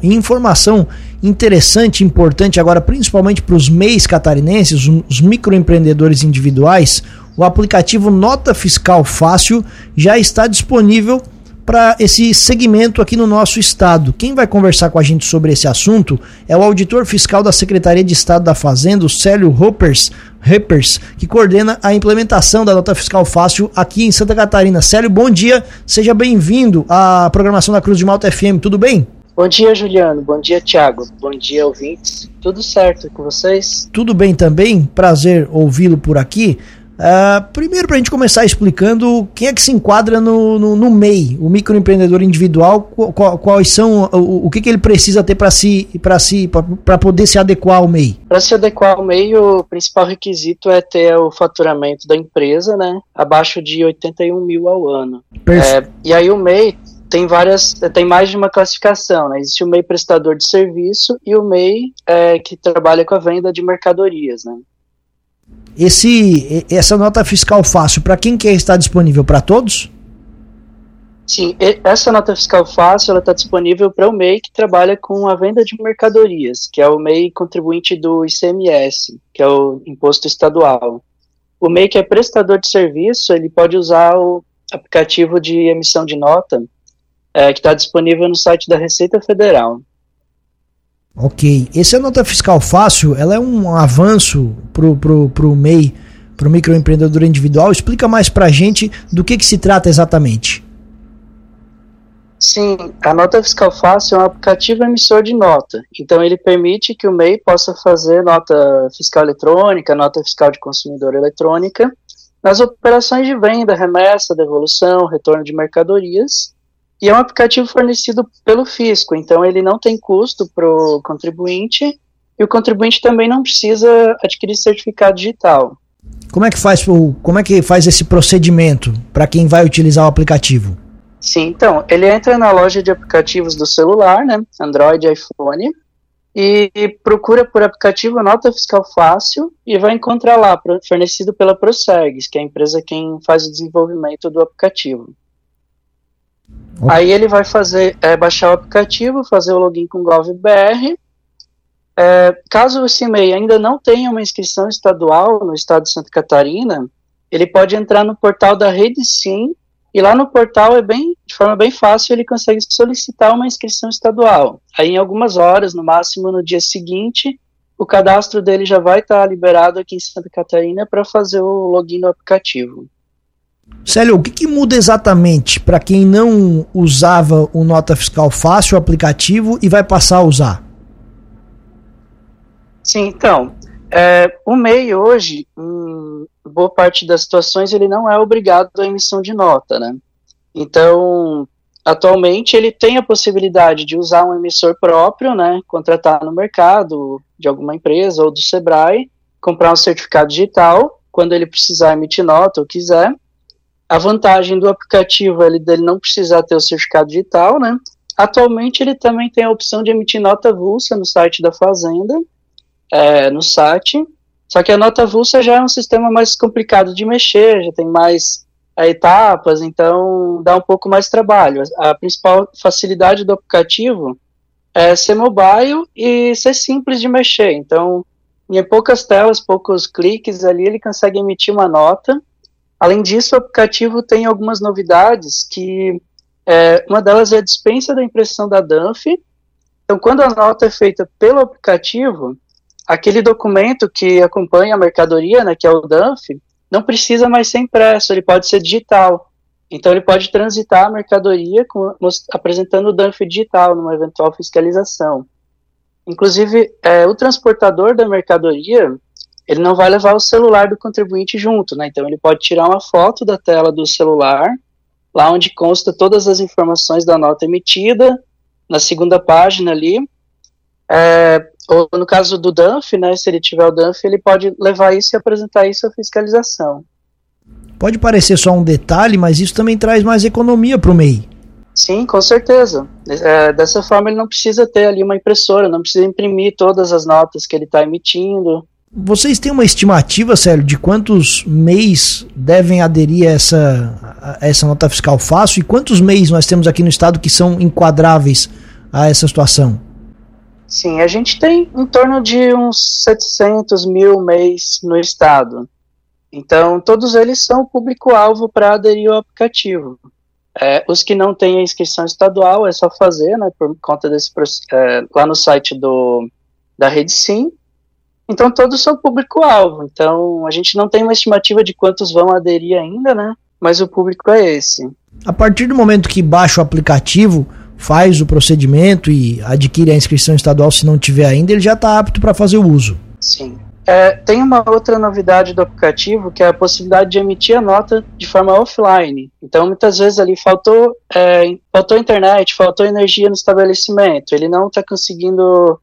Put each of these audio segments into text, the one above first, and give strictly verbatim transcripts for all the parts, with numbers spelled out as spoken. Informação interessante, importante agora, principalmente para os M E Is catarinenses, os microempreendedores individuais, o aplicativo Nota Fiscal Fácil já está disponível para esse segmento aqui no nosso estado. Quem vai conversar com a gente sobre esse assunto é o auditor fiscal da Secretaria de Estado da Fazenda, o Célio Hoepers, Hoepers, que coordena a implementação da Nota Fiscal Fácil aqui em Santa Catarina. Célio, bom dia, seja bem-vindo à programação da Cruz de Malta F M, tudo bem? Bom dia, Juliano. Bom dia, Thiago. Bom dia, ouvintes. Tudo certo com vocês? Tudo bem também. Prazer ouvi-lo por aqui. Uh, primeiro, para a gente começar explicando quem é que se enquadra no, no, no M E I, o microempreendedor individual, qual, quais são, o, o que, que ele precisa ter para se, para se, para poder se adequar ao M E I? Para se adequar ao M E I, o principal requisito é ter o faturamento da empresa, né, abaixo de oitenta e um mil ao ano. É, e aí o M E I... Tem várias, tem mais de uma classificação, né? Existe o M E I prestador de serviço e o M E I é, que trabalha com a venda de mercadorias, né? Esse, essa nota fiscal fácil, para quem quer estar disponível? Para todos? Sim, essa nota fiscal fácil está disponível para o M E I que trabalha com a venda de mercadorias, que é o M E I contribuinte do I C M S, que é o imposto estadual. O M E I que é prestador de serviço, ele pode usar o aplicativo de emissão de nota, É, que está disponível no site da Receita Federal. Ok. Essa é a Nota Fiscal Fácil, ela é um avanço pro, pro, pro M E I, pro microempreendedor individual. Explica mais pra gente do que, que se trata exatamente. Sim, a Nota Fiscal Fácil é um aplicativo emissor de nota. Então ele permite que o M E I possa fazer nota fiscal eletrônica, nota fiscal de consumidor eletrônica, nas operações de venda, remessa, devolução, retorno de mercadorias. E é um aplicativo fornecido pelo fisco, então ele não tem custo para o contribuinte e o contribuinte também não precisa adquirir certificado digital. Como é que faz, como é que faz esse procedimento para quem vai utilizar o aplicativo? Sim, então, ele entra na loja de aplicativos do celular, né, Android, iPhone, e procura por aplicativo Nota Fiscal Fácil e vai encontrar lá, fornecido pela Procergs, que é a empresa quem faz o desenvolvimento do aplicativo. Aí ele vai fazer, é, baixar o aplicativo, fazer o login com o Gov ponto B R. É, caso esse M E I ainda não tenha uma inscrição estadual no estado de Santa Catarina, ele pode entrar no portal da Rede SIM e lá no portal, é bem, de forma bem fácil, ele consegue solicitar uma inscrição estadual. Aí em algumas horas, no máximo no dia seguinte, o cadastro dele já vai estar liberado aqui em Santa Catarina para fazer o login no aplicativo. Célio, o que, que muda exatamente para quem não usava o Nota Fiscal Fácil, o aplicativo, e vai passar a usar? Sim, então, é, o M E I hoje, em boa parte das situações, ele não é obrigado à emissão de nota, né? Então, atualmente, ele tem a possibilidade de usar um emissor próprio, né? Contratar no mercado de alguma empresa ou do Sebrae, comprar um certificado digital, quando ele precisar emitir nota ou quiser. A vantagem do aplicativo é dele não precisar ter o certificado digital, né? Atualmente ele também tem a opção de emitir nota avulsa no site da Fazenda, é, no site, só que a nota avulsa já é um sistema mais complicado de mexer, já tem mais é, etapas, então dá um pouco mais trabalho. A principal facilidade do aplicativo é ser mobile e ser simples de mexer, então em poucas telas, poucos cliques ali ele consegue emitir uma nota. Além disso, o aplicativo tem algumas novidades, que é, uma delas é a dispensa da impressão da Danfe. Então, quando a nota é feita pelo aplicativo, aquele documento que acompanha a mercadoria, né, que é o Danfe, não precisa mais ser impresso, ele pode ser digital. Então, ele pode transitar a mercadoria com, most, apresentando o Danfe digital numa eventual fiscalização. Inclusive, é, o transportador da mercadoria... ele não vai levar o celular do contribuinte junto, né? Então ele pode tirar uma foto da tela do celular, lá onde consta todas as informações da nota emitida, na segunda página ali, é, ou no caso do Danfe, né? Se ele tiver o Danfe, ele pode levar isso e apresentar isso à fiscalização. Pode parecer só um detalhe, mas isso também traz mais economia para o M E I. Sim, com certeza. É, dessa forma ele não precisa ter ali uma impressora, não precisa imprimir todas as notas que ele está emitindo. Vocês têm uma estimativa, Célio, de quantos M E Is devem aderir a essa, a essa nota fiscal fácil e quantos M E Is nós temos aqui no estado que são enquadráveis a essa situação? Sim, a gente tem em torno de uns setecentos mil M E Is no estado. Então, todos eles são público-alvo para aderir ao aplicativo. É, os que não têm a inscrição estadual, é só fazer, né, por conta desse é, lá no site do, da Rede SIM. Então, todos são público-alvo. Então, a gente não tem uma estimativa de quantos vão aderir ainda, né? Mas o público é esse. A partir do momento que baixa o aplicativo, faz o procedimento e adquire a inscrição estadual, se não tiver ainda, ele já está apto para fazer o uso. Sim. É, tem uma outra novidade do aplicativo, que é a possibilidade de emitir a nota de forma offline. Então, muitas vezes ali faltou, é, faltou internet, faltou energia no estabelecimento, ele não está conseguindo...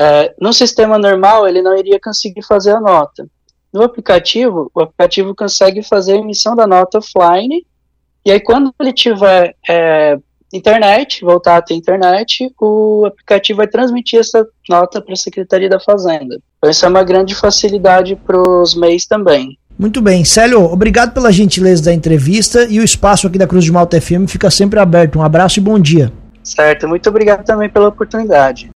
É, no sistema normal, ele não iria conseguir fazer a nota. No aplicativo, o aplicativo consegue fazer a emissão da nota offline, e aí quando ele tiver é, internet, voltar a ter internet, o aplicativo vai transmitir essa nota para a Secretaria da Fazenda. Então, isso é uma grande facilidade para os M E Is também. Muito bem. Célio, obrigado pela gentileza da entrevista, e o espaço aqui da Cruz de Malta F M fica sempre aberto. Um abraço e bom dia. Certo. Muito obrigado também pela oportunidade.